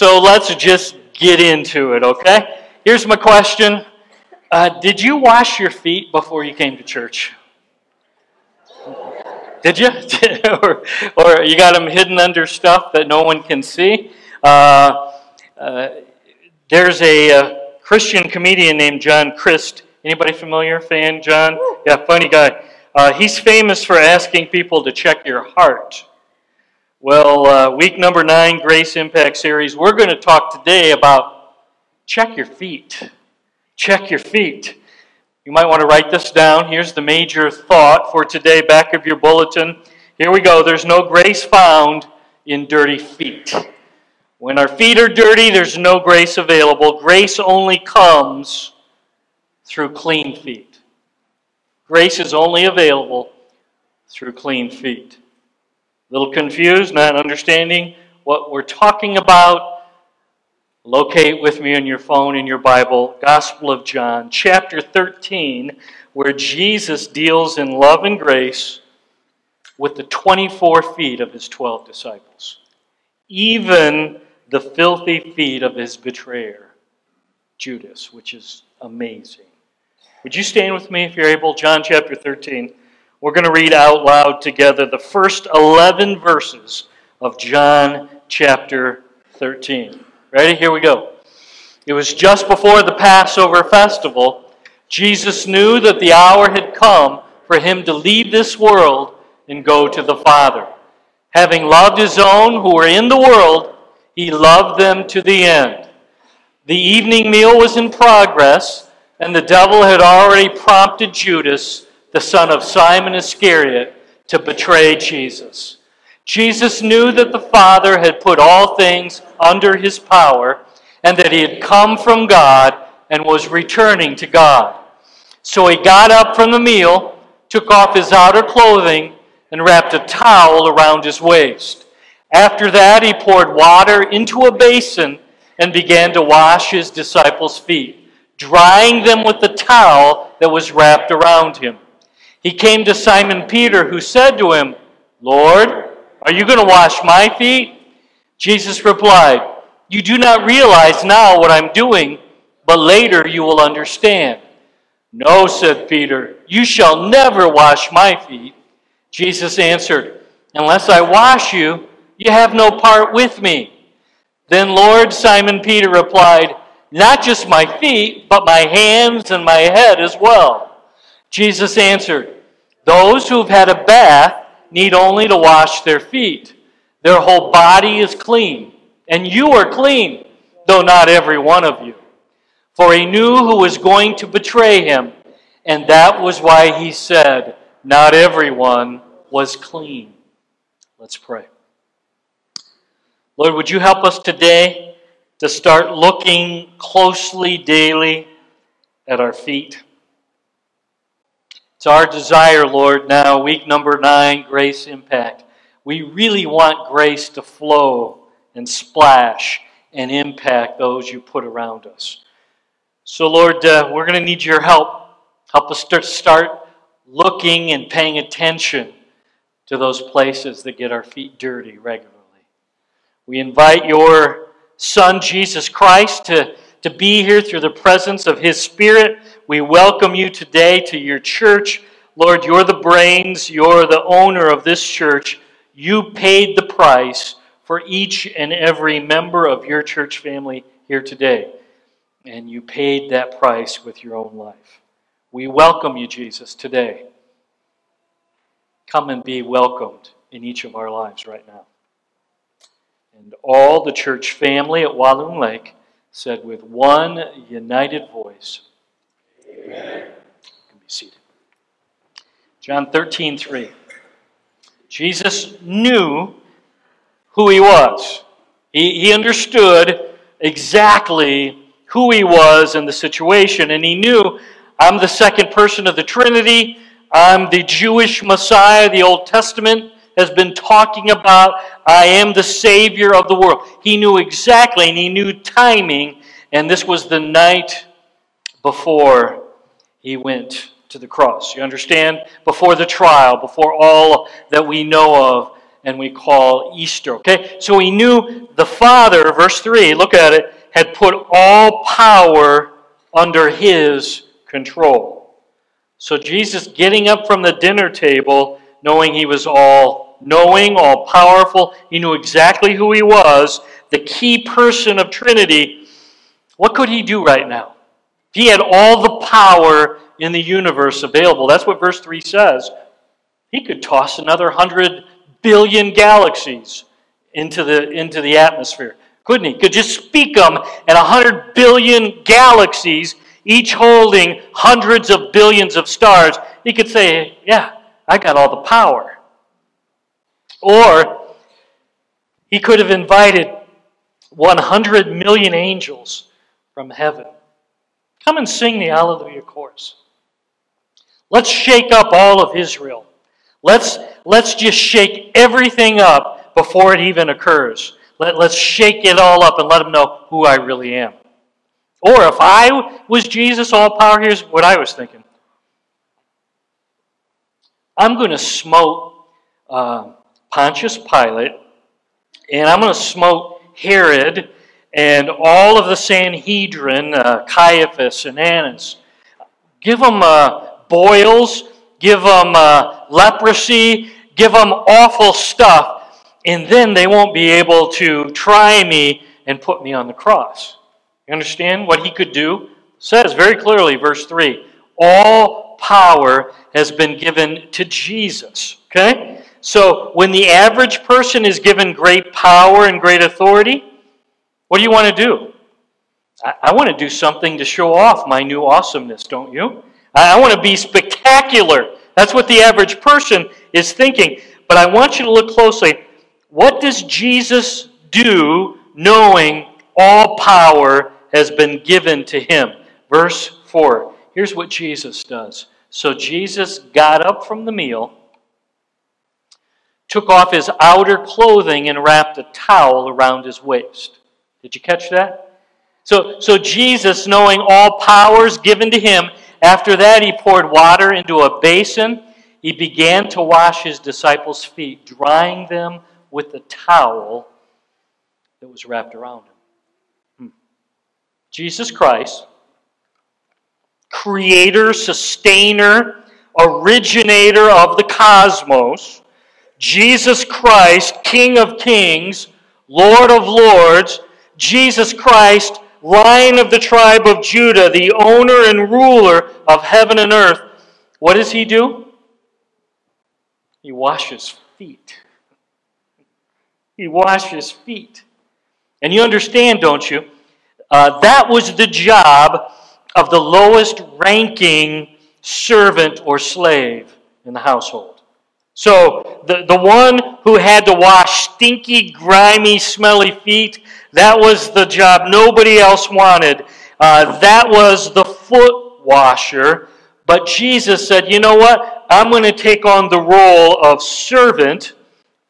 So let's just get into it, okay? Here's my question. Did you wash your feet before you came to church? Did you? or you got them hidden under stuff that no one can see? There's a Christian comedian named John Crist. Anybody familiar? Fan? John? Yeah, funny guy. He's famous for asking people to check your heart. Well, week number 9, Grace Impact Series, we're going to talk today about check your feet. Check your feet. You might want to write this down. Here's the major thought for today, back of your bulletin. Here we go. There's no grace found in dirty feet. When our feet are dirty, there's no grace available. Grace only comes through clean feet. Grace is only available through clean feet. A little confused, not understanding what we're talking about? Locate with me on your phone, in your Bible, Gospel of John, chapter 13, where Jesus deals in love and grace with the 24 feet of his 12 disciples, even the filthy feet of his betrayer, Judas, which is amazing. Would you stand with me if you're able? John chapter 13. We're going to read out loud together the first 11 verses of John chapter 13. Ready? Here we go. It was just before the Passover festival. Jesus knew that the hour had come for him to leave this world and go to the Father. Having loved his own who were in the world, he loved them to the end. The evening meal was in progress, and the devil had already prompted Judas, the son of Simon Iscariot, to betray Jesus. Jesus knew that the Father had put all things under his power, and that he had come from God and was returning to God. So he got up from the meal, took off his outer clothing, and wrapped a towel around his waist. After that, he poured water into a basin and began to wash his disciples' feet, drying them with the towel that was wrapped around him. He came to Simon Peter, who said to him, "Lord, are you going to wash my feet?" Jesus replied, "You do not realize now what I'm doing, but later you will understand." "No," said Peter, "you shall never wash my feet." Jesus answered, "Unless I wash you, you have no part with me." Then Lord, Simon Peter replied, "Not just my feet, but my hands and my head as well." Jesus answered, "Those who have had a bath need only to wash their feet. Their whole body is clean, and you are clean, though not every one of you." For he knew who was going to betray him, and that was why he said, "Not everyone was clean." Let's pray. Lord, would you help us today to start looking closely daily at our feet? It's our desire, Lord, now, week number 9, Grace Impact. We really want grace to flow and splash and impact those you put around us. So, Lord, we're going to need your help. Help us start looking and paying attention to those places that get our feet dirty regularly. We invite your Son, Jesus Christ, to be here through the presence of his Spirit. We welcome you today to your church. Lord, you're the brains, you're the owner of this church. You paid the price for each and every member of your church family here today. And you paid that price with your own life. We welcome you, Jesus, today. Come and be welcomed in each of our lives right now. And all the church family at Walloon Lake said with one united voice, "Amen." You can be seated. John 13:3. Jesus knew who he was. He understood exactly who he was in the situation, and he knew, I'm the second person of the Trinity. I'm the Jewish Messiah the Old Testament has been talking about. I am the Savior of the world. He knew exactly, and he knew timing, and this was the night before he went to the cross. You understand? Before the trial, before all that we know of, and we call Easter. Okay? So he knew the Father, verse 3, look at it, had put all power under his control. So Jesus getting up from the dinner table, knowing he was all-knowing, all-powerful, he knew exactly who he was, the key person of Trinity. What could he do right now? He had all the power in the universe available. That's what verse 3 says. He could toss another 100 billion galaxies into the atmosphere, couldn't he? Could just speak them at 100 billion galaxies, each holding hundreds of billions of stars. He could say, yeah, I got all the power. Or he could have invited 100 million angels from heaven. Come and sing the Alleluia chorus. Let's shake up all of Israel. Let's just shake everything up before it even occurs. Let's shake it all up and let them know who I really am. Or if I was Jesus, all power, here's what I was thinking. I'm going to smote Pontius Pilate, and I'm going to smote Herod, and all of the Sanhedrin, Caiaphas and Annas. Give them boils, give them leprosy, give them awful stuff, and then they won't be able to try me and put me on the cross. You understand what he could do? It says very clearly, verse 3, all power has been given to Jesus. Okay? So when the average person is given great power and great authority, what do you want to do? I want to do something to show off my new awesomeness, don't you? I want to be spectacular. That's what the average person is thinking. But I want you to look closely. What does Jesus do knowing all power has been given to him? Verse 4. Here's what Jesus does. So Jesus got up from the meal, took off his outer clothing, and wrapped a towel around his waist. Did you catch that? So Jesus, knowing all power is given to him, after that he poured water into a basin. He began to wash his disciples' feet, drying them with the towel that was wrapped around him. Jesus Christ, creator, sustainer, originator of the cosmos, Jesus Christ, King of Kings, Lord of Lords, Jesus Christ, Lion of the tribe of Judah, the owner and ruler of heaven and earth. What does he do? He washes feet. He washes feet. And you understand, don't you? That was the job of the lowest ranking servant or slave in the household. So the one who had to wash stinky, grimy, smelly feet, that was the job nobody else wanted. That was the foot washer. But Jesus said, you know what? I'm going to take on the role of servant.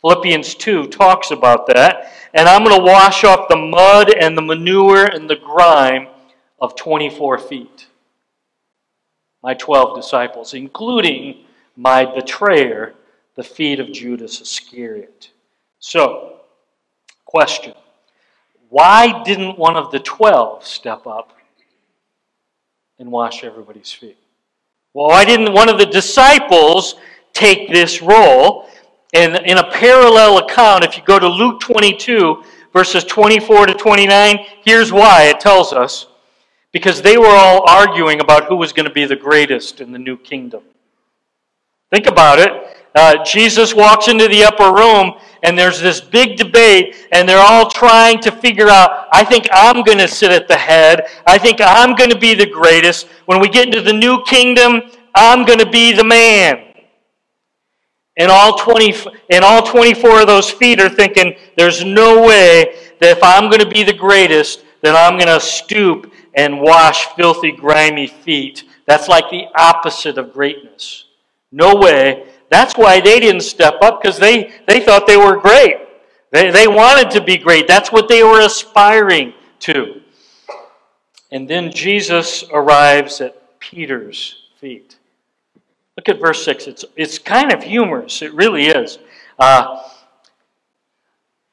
Philippians 2 talks about that. And I'm going to wash off the mud and the manure and the grime of 24 feet. My 12 disciples, including my betrayer, the feet of Judas Iscariot. So, question. Why didn't one of the 12 step up and wash everybody's feet? Well, why didn't one of the disciples take this role? And in a parallel account, if you go to Luke 22, verses 24 to 29, here's why it tells us. Because they were all arguing about who was going to be the greatest in the new kingdom. Think about it. Jesus walks into the upper room, and there's this big debate, and they're all trying to figure out, I think I'm going to sit at the head. I think I'm going to be the greatest. When we get into the new kingdom, I'm going to be the man. And all 24 of those feet are thinking, there's no way that if I'm going to be the greatest, then I'm going to stoop and wash filthy, grimy feet. That's like the opposite of greatness. No way. That's why they didn't step up, because they thought they were great. They wanted to be great. That's what they were aspiring to. And then Jesus arrives at Peter's feet. Look at verse 6. It's kind of humorous. It really is.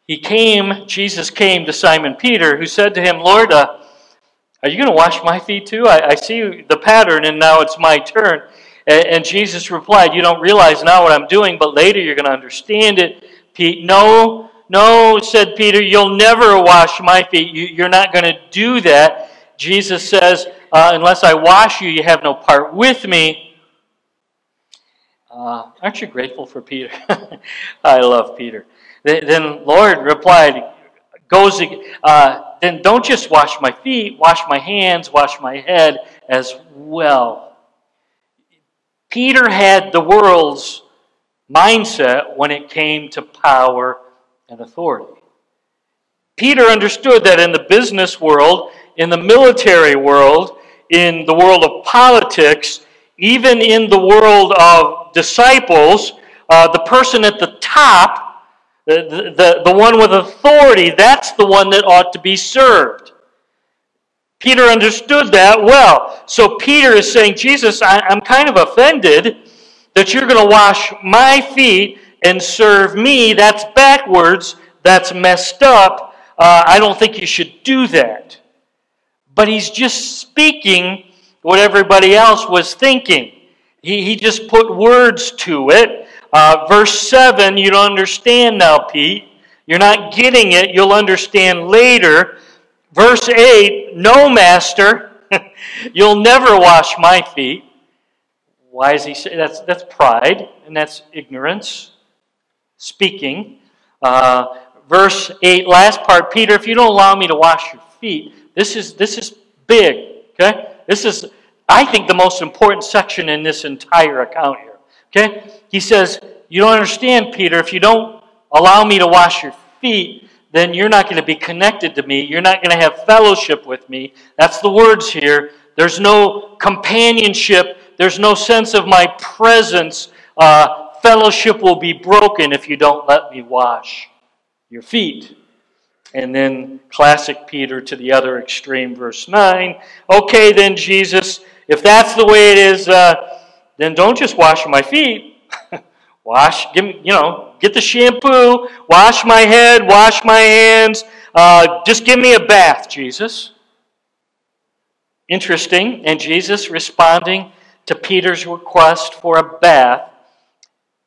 Jesus came to Simon Peter, who said to him, Lord, are you going to wash my feet too? I see the pattern, and now it's my turn. And Jesus replied, you don't realize now what I'm doing, but later you're going to understand it. No, said Peter, you'll never wash my feet. You're not going to do that. Jesus says, unless I wash you, you have no part with me. Aren't you grateful for Peter? I love Peter. Then Lord replied, then don't just wash my feet, wash my hands, wash my head as well. Peter had the world's mindset when it came to power and authority. Peter understood that in the business world, in the military world, in the world of politics, even in the world of disciples, the person at the top, the one with authority, that's the one that ought to be served. Peter understood that well. So Peter is saying, Jesus, I'm kind of offended that you're going to wash my feet and serve me. That's backwards. That's messed up. I don't think you should do that. But he's just speaking what everybody else was thinking. He just put words to it. Verse 7, you don't understand now, Pete. You're not getting it. You'll understand later. Verse 8, no, master. You'll never wash my feet. Why is he saying that? That's pride, and that's ignorance. Speaking. Verse 8, last part. Peter, if you don't allow me to wash your feet, this is big, okay? This is, I think, the most important section in this entire account here, okay? He says, you don't understand, Peter. If you don't allow me to wash your feet, then you're not going to be connected to me. You're not going to have fellowship with me. That's the words here. There's no companionship. There's no sense of my presence. Fellowship will be broken if you don't let me wash your feet. And then classic Peter to the other extreme, verse 9. Okay, then, Jesus, if that's the way it is, then don't just wash my feet. Get the shampoo, wash my head, wash my hands. Just give me a bath, Jesus. Interesting. And Jesus, responding to Peter's request for a bath,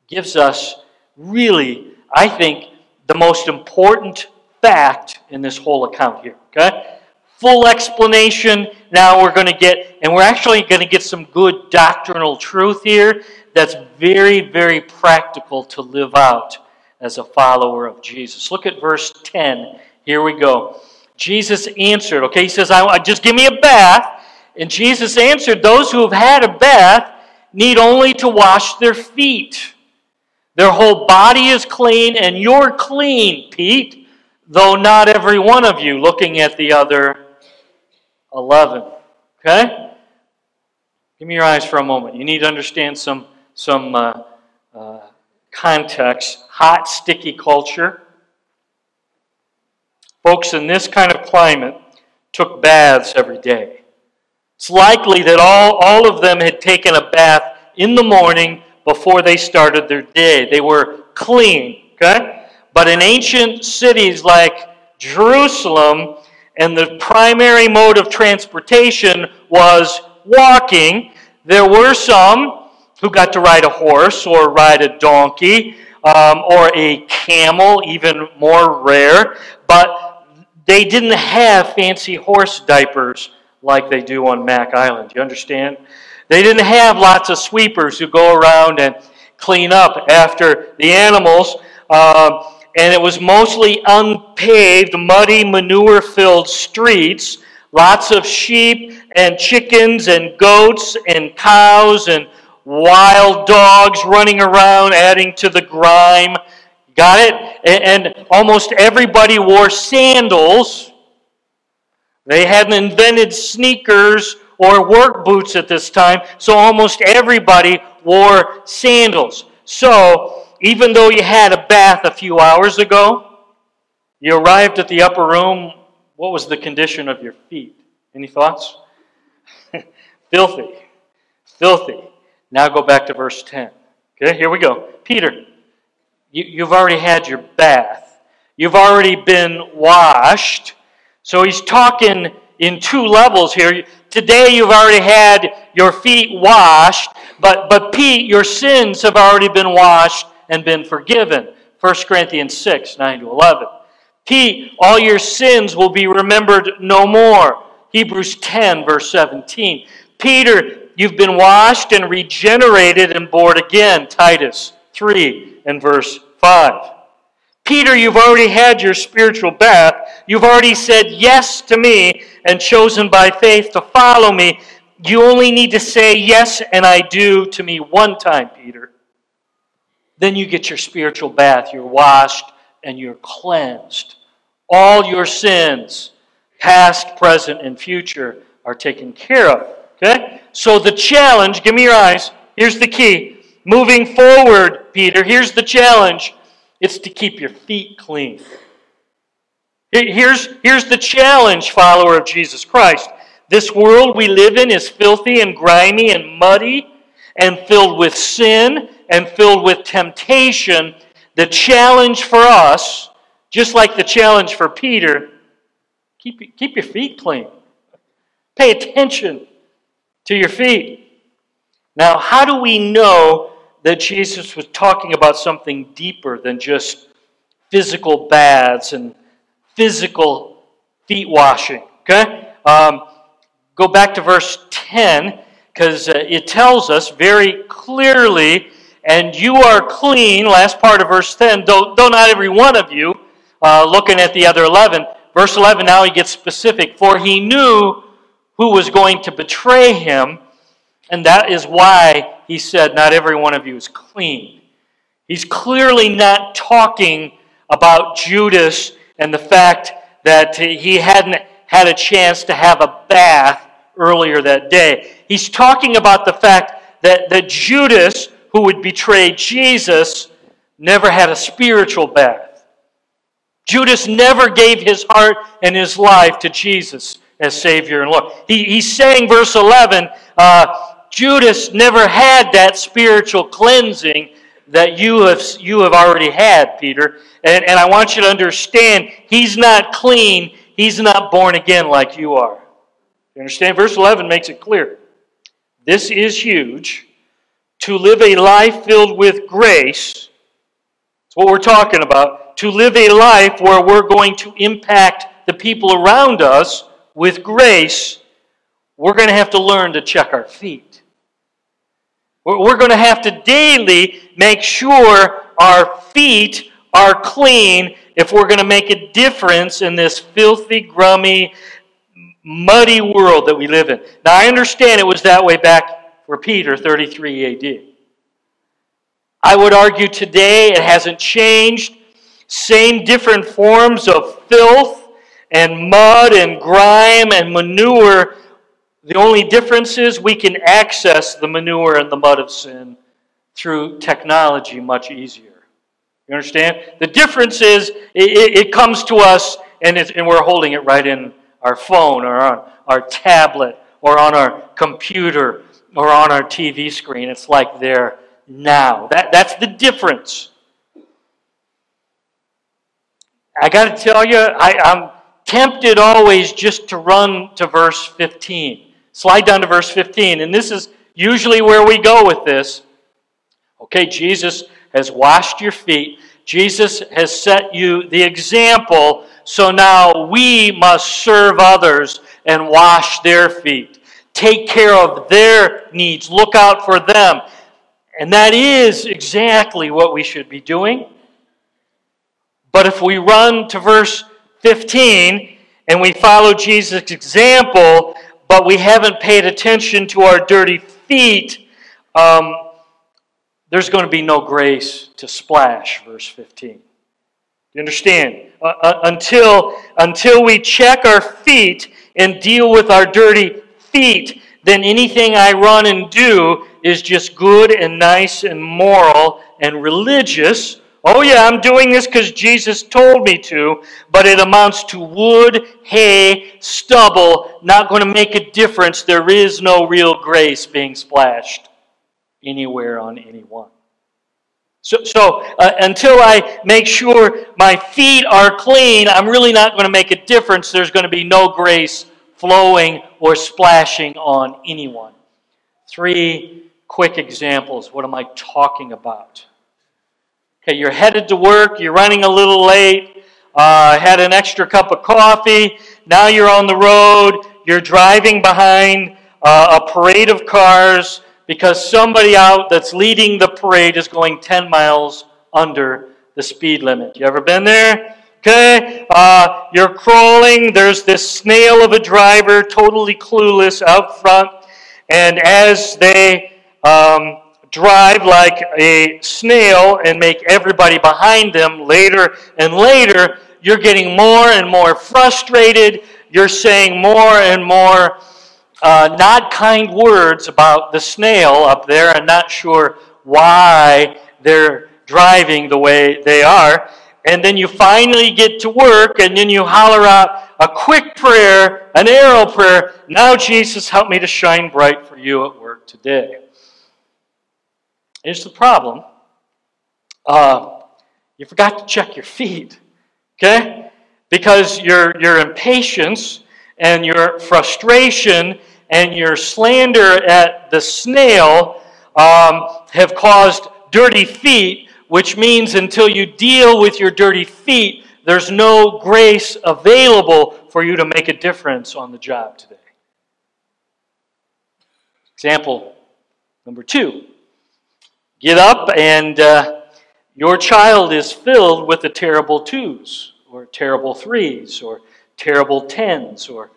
gives us really, I think, the most important fact in this whole account here. Okay? Full explanation. Now we're actually going to get some good doctrinal truth here that's very, very practical to live out as a follower of Jesus. Look at verse 10. Here we go. Jesus answered. Okay, he says, "I just give me a bath." And Jesus answered, those who have had a bath need only to wash their feet. Their whole body is clean, and you're clean, Pete, though not every one of you, looking at the other 11. Okay? Give me your eyes for a moment. You need to understand some context. Hot, sticky culture. Folks in this kind of climate took baths every day. It's likely that all of them had taken a bath in the morning before they started their day. They were clean, okay? But in ancient cities like Jerusalem, and the primary mode of transportation was walking, there were some who got to ride a horse or ride a donkey or a camel, even more rare, but they didn't have fancy horse diapers like they do on Mack Island. You understand? They didn't have lots of sweepers who go around and clean up after the animals. And it was mostly unpaved, muddy, manure-filled streets. Lots of sheep and chickens and goats and cows and wild dogs running around, adding to the grime. Got it? And almost everybody wore sandals. They hadn't invented sneakers or work boots at this time, so almost everybody wore sandals. So, even though you had a bath a few hours ago, you arrived at the upper room, what was the condition of your feet? Any thoughts? Filthy. Filthy. Now go back to verse 10. Okay, here we go. Peter, you've already had your bath. You've already been washed. So he's talking in two levels here. Today you've already had your feet washed, but Pete, your sins have already been washed and been forgiven. 1 Corinthians 6, 9 to 11. Pete, all your sins will be remembered no more. Hebrews 10, verse 17. Peter, you've been washed and regenerated and born again. Titus 3 and verse 5. Peter, you've already had your spiritual bath. You've already said yes to me and chosen by faith to follow me. You only need to say yes and I do to me one time, Peter. Then you get your spiritual bath. You're washed and you're cleansed. All your sins, past, present, and future, are taken care of. Okay? So the challenge, give me your eyes. Here's the key. Moving forward, Peter, here's the challenge. It's to keep your feet clean. Here's the challenge, follower of Jesus Christ. This world we live in is filthy and grimy and muddy and filled with sin and filled with temptation. The challenge for us, just like the challenge for Peter, keep your feet clean. Pay attention to your feet. Now, how do we know that Jesus was talking about something deeper than just physical baths and physical feet washing? Okay? Go back to verse 10, because it tells us very clearly, and you are clean, last part of verse 10, though not every one of you, looking at the other 11. Verse 11, now he gets specific. For he knew who was going to betray him, and that is why he said, not every one of you is clean. He's clearly not talking about Judas and the fact that he hadn't had a chance to have a bath earlier that day. He's talking about the fact that Judas, who would betray Jesus, never had a spiritual bath. Judas never gave his heart and his life to Jesus as Savior and Lord. He's saying, verse 11, Judas never had that spiritual cleansing that you have already had, Peter. And I want you to understand, he's not clean. He's not born again like you are. You understand? Verse 11 makes it clear. This is huge. To live a life filled with grace, that's what we're talking about. To live a life where we're going to impact the people around us with grace, we're going to have to learn to check our feet. We're going to have to daily make sure our feet are clean if we're going to make a difference in this filthy, grimy, muddy world that we live in. Now, I understand it was that way back for Peter, 33 A.D. I would argue today it hasn't changed. Same different forms of filth and mud and grime and manure. The only difference is we can access the manure and the mud of sin through technology much easier. You understand? The difference is it comes to us and we're holding it right in our phone or on our tablet or on our computer or on our TV screen. It's like there now. That's the difference. I got to tell you, I'm tempted always just to run to verse 15. Slide down to verse 15. And this is usually where we go with this. Okay, Jesus has washed your feet. Jesus has set you the example. So now we must serve others and wash their feet. Take care of their needs. Look out for them. And that is exactly what we should be doing. But if we run to verse 15, and we follow Jesus' example, but we haven't paid attention to our dirty feet, there's going to be no grace to splash, verse 15. You understand? Until we check our feet and deal with our dirty feet, then anything I run and do is just good and nice and moral and religious. Oh yeah, I'm doing this because Jesus told me to, but it amounts to wood, hay, stubble, not going to make a difference. There is no real grace being splashed anywhere on anyone. So until I make sure my feet are clean, I'm really not going to make a difference. There's going to be no grace flowing or splashing on anyone. 3 quick examples. What am I talking about? Okay, you're headed to work. You're running a little late. Had an extra cup of coffee. Now you're on the road. You're driving behind a parade of cars because somebody out that's leading the parade is going 10 miles under the speed limit. You ever been there? Okay, you're crawling. There's this snail of a driver, totally clueless out front. And as they drive like a snail and make everybody behind them later and later, you're getting more and more frustrated. You're saying more and more not kind words about the snail up there. I'm not sure why they're driving the way they are. And then you finally get to work, and then you holler out a quick prayer, an arrow prayer. Now, Jesus, help me to shine bright for you at work today. Here's the problem. You forgot to check your feet, okay? Because your impatience and your frustration and your slander at the snail have caused dirty feet, which means until you deal with your dirty feet, there's no grace available for you to make a difference on the job today. Example number 2. Get up and your child is filled with the terrible 2s or terrible 3s or terrible 10s or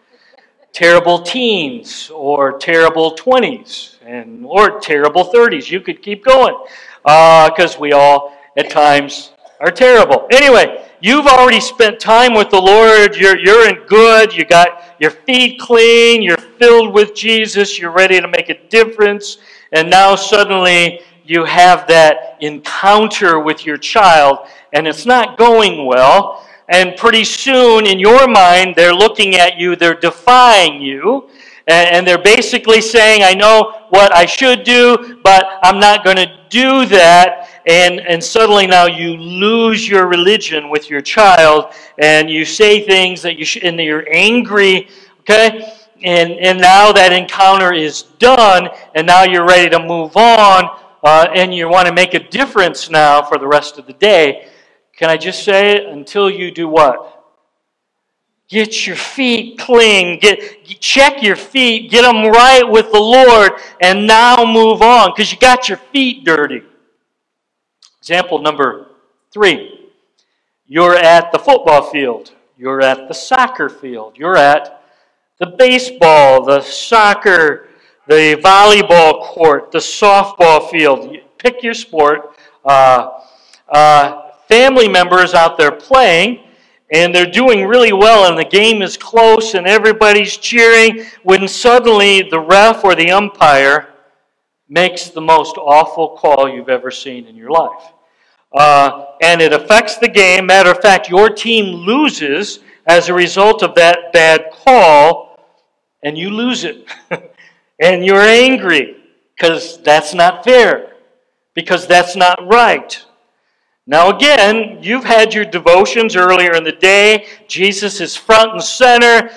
terrible teens or terrible 20s and or terrible 30s. You could keep going because we all at times are terrible. Anyway, you've already spent time with the Lord. You're in good. You got your feet clean. You're filled with Jesus. You're ready to make a difference. And now suddenly you have that encounter with your child, and it's not going well. And pretty soon, in your mind, they're looking at you. They're defying you. And they're basically saying, I know what I should do, but I'm not going to do that. And suddenly now you lose your religion with your child, and you say things that you and you're angry, okay? And now that encounter is done, and now you're ready to move on, and you want to make a difference now for the rest of the day. Can I just say it? Until you do what? Get your feet clean. Check your feet. Get them right with the Lord, and now move on because you got your feet dirty. Example number 3. You're at the football field. You're at the soccer field. You're at the baseball, the soccer, the volleyball court, the softball field. You pick your sport. Family members out there playing, and they're doing really well, and the game is close, and everybody's cheering, when suddenly the ref or the umpire makes the most awful call you've ever seen in your life. And it affects the game. Matter of fact, your team loses as a result of that bad call, and you lose it. And you're angry because that's not fair, because that's not right. Now again, you've had your devotions earlier in the day. Jesus is front and center,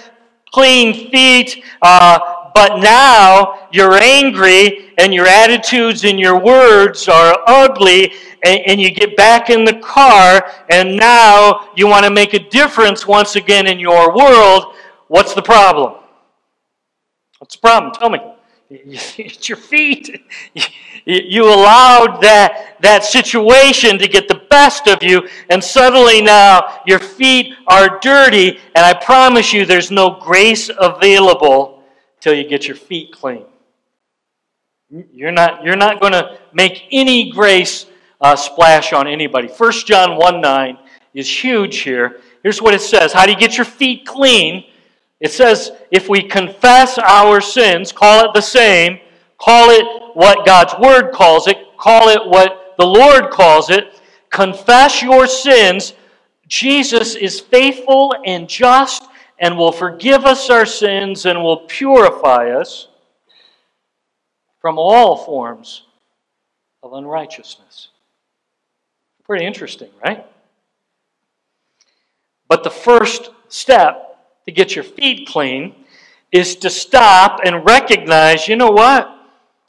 clean feet, but now you're angry and your attitudes and your words are ugly, and you get back in the car, and now you want to make a difference once again in your world. What's the problem? What's the problem? Tell me. It's your feet. You allowed that situation to get the best of you, and suddenly now your feet are dirty, and I promise you there's no grace available till you get your feet clean. You're not going to make any grace splash on anybody. 1 John 1:9 is huge here. Here's what it says. How do you get your feet clean? It says, if we confess our sins, call it the same, call it what God's Word calls it, call it what the Lord calls it, confess your sins. Jesus is faithful and just and will forgive us our sins and will purify us from all forms of unrighteousness. Pretty interesting, right? But the first step to get your feet clean is to stop and recognize, you know what?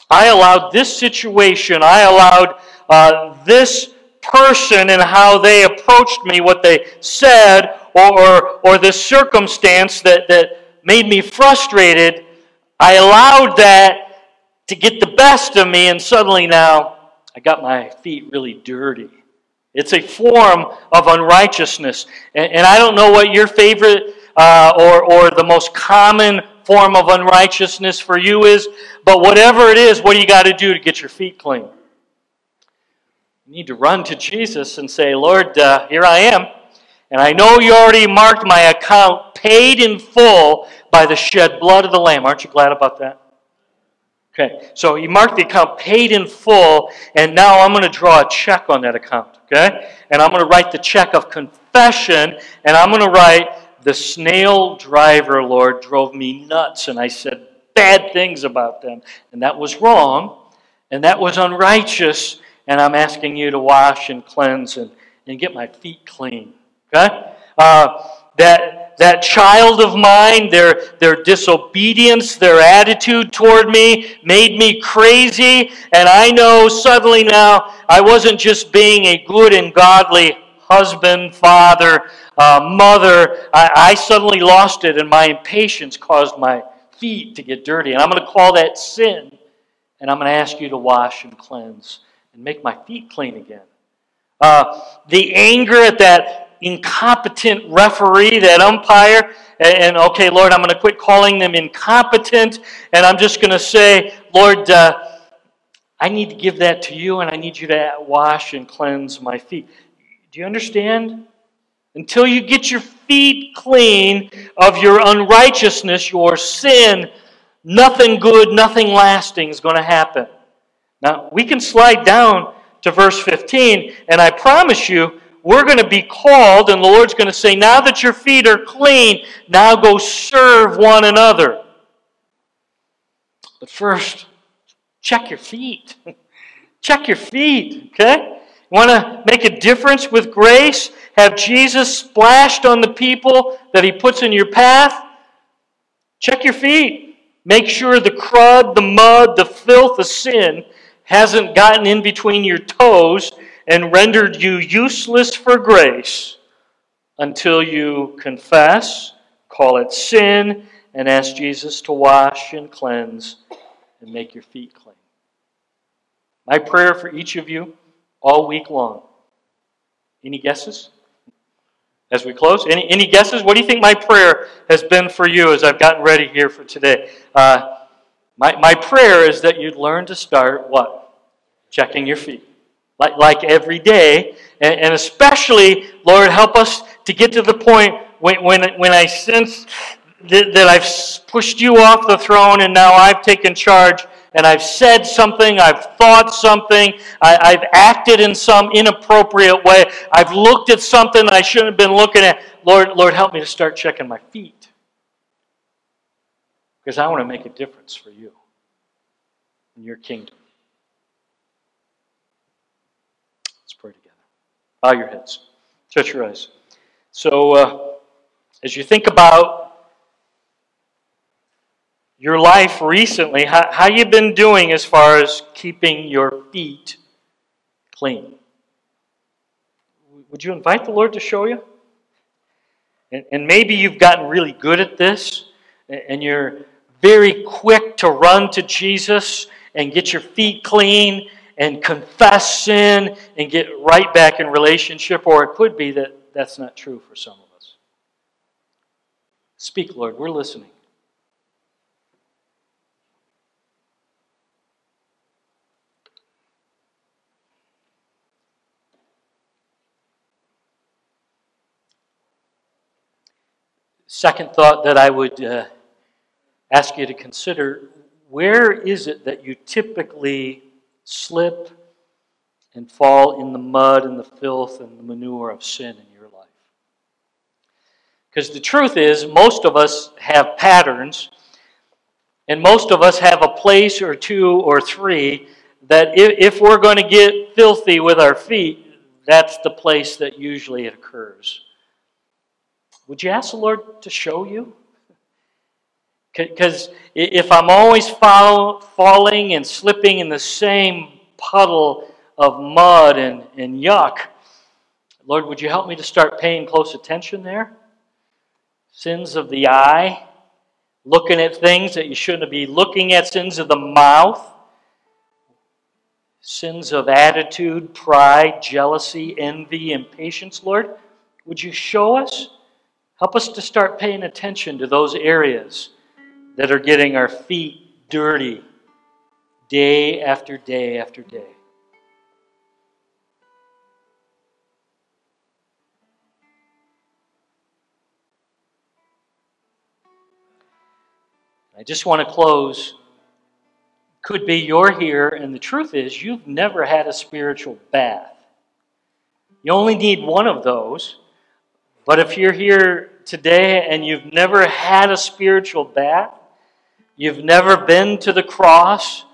I allowed this situation, I allowed this person and how they approached me, what they said, or this circumstance that made me frustrated. I allowed that to get the best of me, and suddenly now I got my feet really dirty. It's a form of unrighteousness. And I don't know what your favorite or the most common form of unrighteousness for you is, but whatever it is, what do you got to do to get your feet clean? You need to run to Jesus and say, Lord, here I am. And I know you already marked my account paid in full by the shed blood of the Lamb. Aren't you glad about that? Okay, so you mark the account paid in full, and now I'm going to draw a check on that account, okay? And I'm going to write the check of confession, and I'm going to write, the snail driver, Lord, drove me nuts, and I said bad things about them. And that was wrong, and that was unrighteous, and I'm asking you to wash and cleanse and get my feet clean, okay? That child of mine, their disobedience, their attitude toward me made me crazy. And I know suddenly now I wasn't just being a good and godly husband, father, mother. I suddenly lost it, and my impatience caused my feet to get dirty. And I'm going to call that sin. And I'm going to ask you to wash and cleanse and make my feet clean again. The anger at that incompetent referee, that umpire, and okay, Lord, I'm going to quit calling them incompetent, and I'm just going to say, Lord, I need to give that to you, and I need you to wash and cleanse my feet. Do you understand? Until you get your feet clean of your unrighteousness, your sin, nothing good, nothing lasting is going to happen. Now, we can slide down to verse 15, and I promise you, we're going to be called, and the Lord's going to say, now that your feet are clean, now go serve one another. But first, check your feet. Check your feet, okay? You want to make a difference with grace? Have Jesus splashed on the people that He puts in your path? Check your feet. Make sure the crud, the mud, the filth, the sin hasn't gotten in between your toes and rendered you useless for grace until you confess, call it sin, and ask Jesus to wash and cleanse and make your feet clean. My prayer for each of you all week long. Any guesses? As we close, any guesses? What do you think my prayer has been for you as I've gotten ready here for today? My prayer is that you'd learn to start what? Checking your feet. Like every day, and especially, Lord, help us to get to the point when I sense that I've pushed you off the throne and now I've taken charge and I've said something, I've thought something, I've acted in some inappropriate way, I've looked at something I shouldn't have been looking at. Lord, help me to start checking my feet, because I want to make a difference for you in your kingdom. Bow your heads. Touch your eyes. So, as you think about your life recently, how you've been doing as far as keeping your feet clean? Would you invite the Lord to show you? And maybe you've gotten really good at this, and you're very quick to run to Jesus and get your feet clean, and confess sin, and get right back in relationship. Or it could be that that's not true for some of us. Speak, Lord. We're listening. Second thought that I would ask you to consider, where is it that you typically slip and fall in the mud and the filth and the manure of sin in your life? Because the truth is, most of us have patterns, and most of us have a place or two or three that if we're going to get filthy with our feet, That's the place that usually it occurs. Would you ask the Lord to show you? Because if I'm always falling and slipping in the same puddle of mud and yuck, Lord, would you help me to start paying close attention there? Sins of the eye, looking at things that you shouldn't be looking at, sins of the mouth, sins of attitude, pride, jealousy, envy, impatience. Lord, would you show us? Help us to start paying attention to those areas that are getting our feet dirty day after day after day. I just want to close. Could be you're here, and the truth is you've never had a spiritual bath. You only need one of those. But if you're here today and you've never had a spiritual bath, you've never been to the cross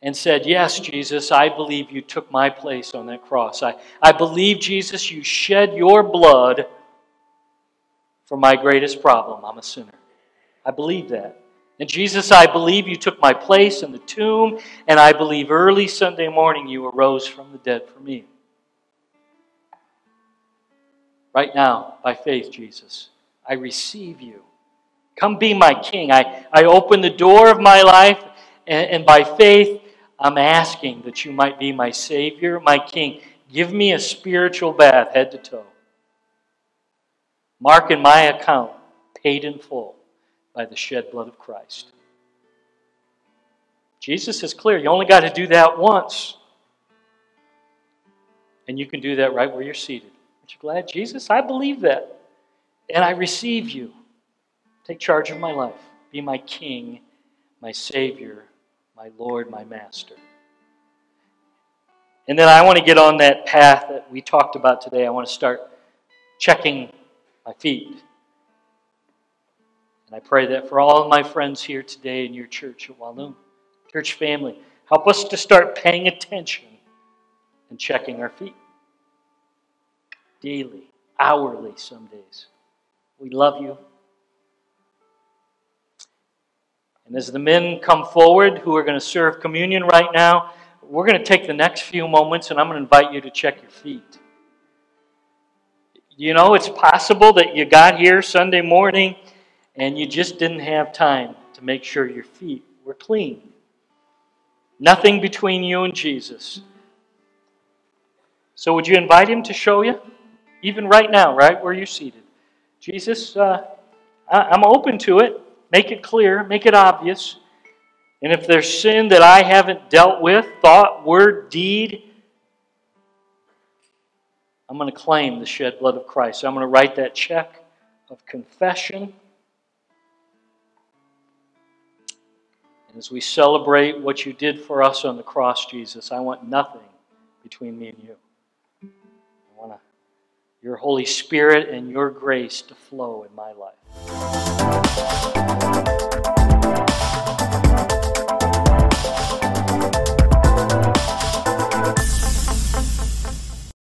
and said, yes, Jesus, I believe you took my place on that cross. I believe, Jesus, you shed your blood for my greatest problem. I'm a sinner. I believe that. And Jesus, I believe you took my place in the tomb, and I believe early Sunday morning you arose from the dead for me. Right now, by faith, Jesus, I receive you. Come be my king. I open the door of my life, and by faith, I'm asking that you might be my Savior, my King. Give me a spiritual bath, head to toe. Mark in my account, paid in full by the shed blood of Christ. Jesus is clear. You only got to do that once. And you can do that right where you're seated. Aren't you glad? Jesus, I believe that. And I receive you. Take charge of my life. Be my King, my Savior, my Lord, my Master. And then I want to get on that path that we talked about today. I want to start checking my feet. And I pray that for all of my friends here today in your church at Walloon, church family, help us to start paying attention and checking our feet. Daily, hourly some days. We love you. And as the men come forward who are going to serve communion right now, we're going to take the next few moments and I'm going to invite you to check your feet. You know, it's possible that you got here Sunday morning and you just didn't have time to make sure your feet were clean. Nothing between you and Jesus. So would you invite him to show you? Even right now, right where you're seated. Jesus, I'm open to it. Make it clear. Make it obvious. And if there's sin that I haven't dealt with, thought, word, deed, I'm going to claim the shed blood of Christ. I'm going to write that check of confession. As we celebrate what you did for us on the cross, Jesus, I want nothing between me and you. I want your Holy Spirit and your grace to flow in my life.